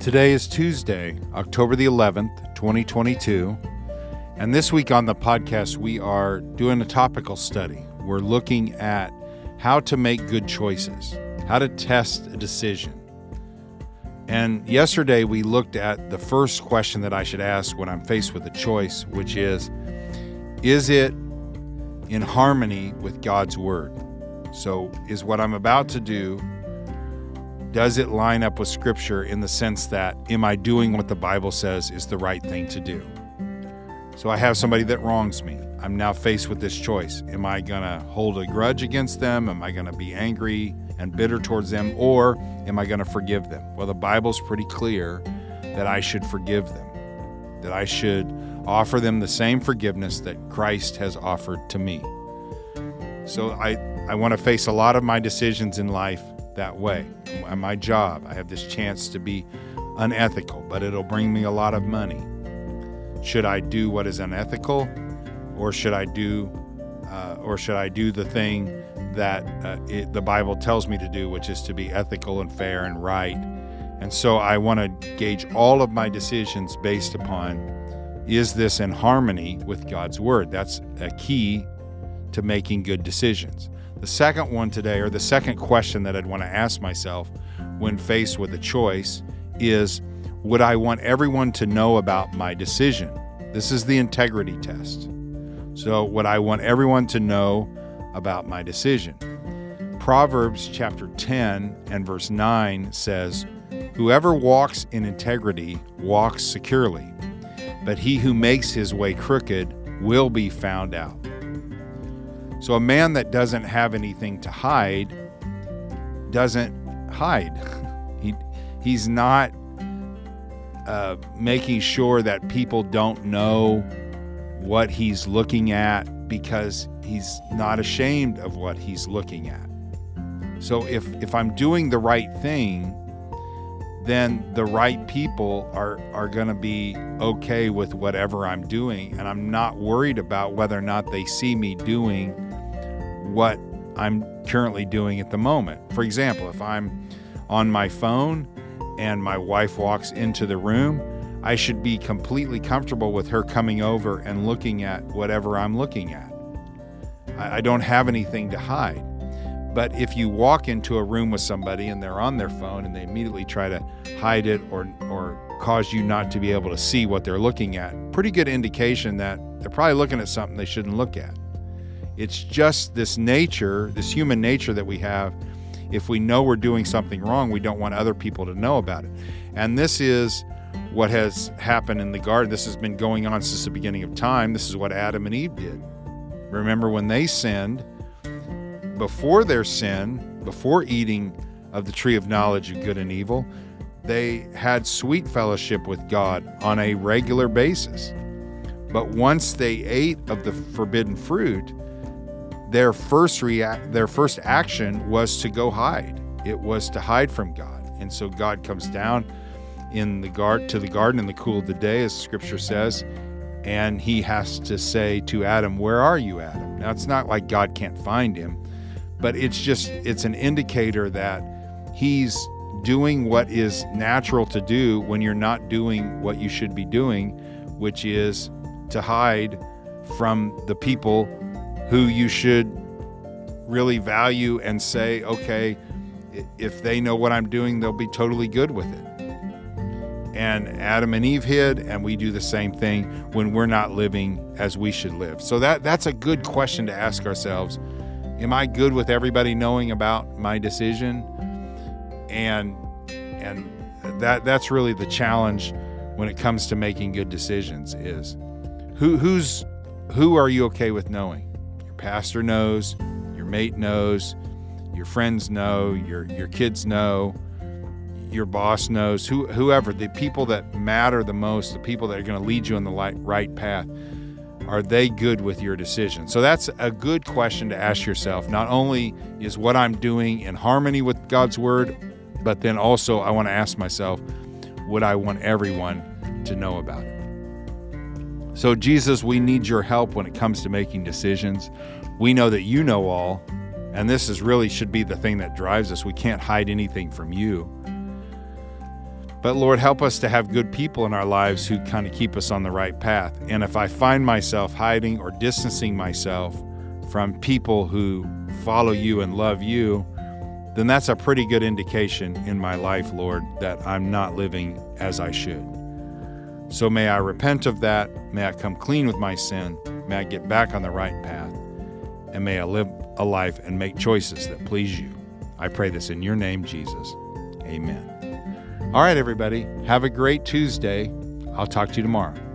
Today is Tuesday, October the 11th, 2022, and this week on the podcast we are doing a topical study. We're looking at how to make good choices, how to test a decision. And yesterday we looked at the first question that I should ask when I'm faced with a choice, which is it in harmony with God's Word? So is what I'm about to do, does it line up with Scripture in the sense that, am I doing what the Bible says is the right thing to do? So I have somebody that wrongs me. I'm now faced with this choice. Am I going to hold a grudge against them? Am I going to be angry and bitter towards them? Or am I going to forgive them? Well, the Bible's pretty clear that I should forgive them, that I should offer them the same forgiveness that Christ has offered to me. So I want to face a lot of my decisions in life that way. At my job, I have this chance to be unethical, but it'll bring me a lot of money. Should I do what is unethical, or should I do the thing that the Bible tells me to do, which is to be ethical and fair and right? And so I want to gauge all of my decisions based upon, is this in harmony with God's Word? That's a key to making good decisions. The second one today, or the second question that I'd want to ask myself when faced with a choice is, would I want everyone to know about my decision? This is the integrity test. So would I want everyone to know about my decision? Proverbs chapter 10 and verse 9 says, "Whoever walks in integrity walks securely, but he who makes his way crooked will be found out." So a man that doesn't have anything to hide doesn't hide. He's not making sure that people don't know what he's looking at because he's not ashamed of what he's looking at. So if I'm doing the right thing, then the right people are going to be okay with whatever I'm doing, and I'm not worried about whether or not they see me doing what I'm currently doing at the moment. For example, if I'm on my phone and my wife walks into the room, I should be completely comfortable with her coming over and looking at whatever I'm looking at. I don't have anything to hide. But if you walk into a room with somebody and they're on their phone and they immediately try to hide it or cause you not to be able to see what they're looking at, pretty good indication that they're probably looking at something they shouldn't look at. It's just this nature, this human nature that we have. If we know we're doing something wrong, we don't want other people to know about it. And this is what has happened in the garden. This has been going on since the beginning of time. This is what Adam and Eve did. Remember when they sinned, before their sin, before eating of the tree of knowledge of good and evil, they had sweet fellowship with God on a regular basis. But once they ate of the forbidden fruit, their first action was to go hide. It was to hide from God. And so God comes down to the garden in the cool of the day, as Scripture says, and he has to say to Adam, "Where are you, Adam?" Now, it's not like God can't find him, but it's an indicator that he's doing what is natural to do when you're not doing what you should be doing, which is to hide from the people who you should really value and say, okay, if they know what I'm doing, they'll be totally good with it. And Adam and Eve hid, and we do the same thing when we're not living as we should live. So that's a good question to ask ourselves. Am I good with everybody knowing about my decision? And that's really the challenge when it comes to making good decisions is who are you okay with knowing? Your pastor knows, your mate knows, your friends know, your kids know, your boss knows, whoever, the people that matter the most, the people that are going to lead you on the right path. Are they good with your decision? So that's a good question to ask yourself. Not only is what I'm doing in harmony with God's Word, but then also I want to ask myself, would I want everyone to know about it? So Jesus, we need your help when it comes to making decisions. We know that you know all, and this should be the thing that drives us. We can't hide anything from you. But Lord, help us to have good people in our lives who kind of keep us on the right path. And if I find myself hiding or distancing myself from people who follow you and love you, then that's a pretty good indication in my life, Lord, that I'm not living as I should. So may I repent of that. May I come clean with my sin. May I get back on the right path. And may I live a life and make choices that please you. I pray this in your name, Jesus. Amen. All right, everybody. Have a great Tuesday. I'll talk to you tomorrow.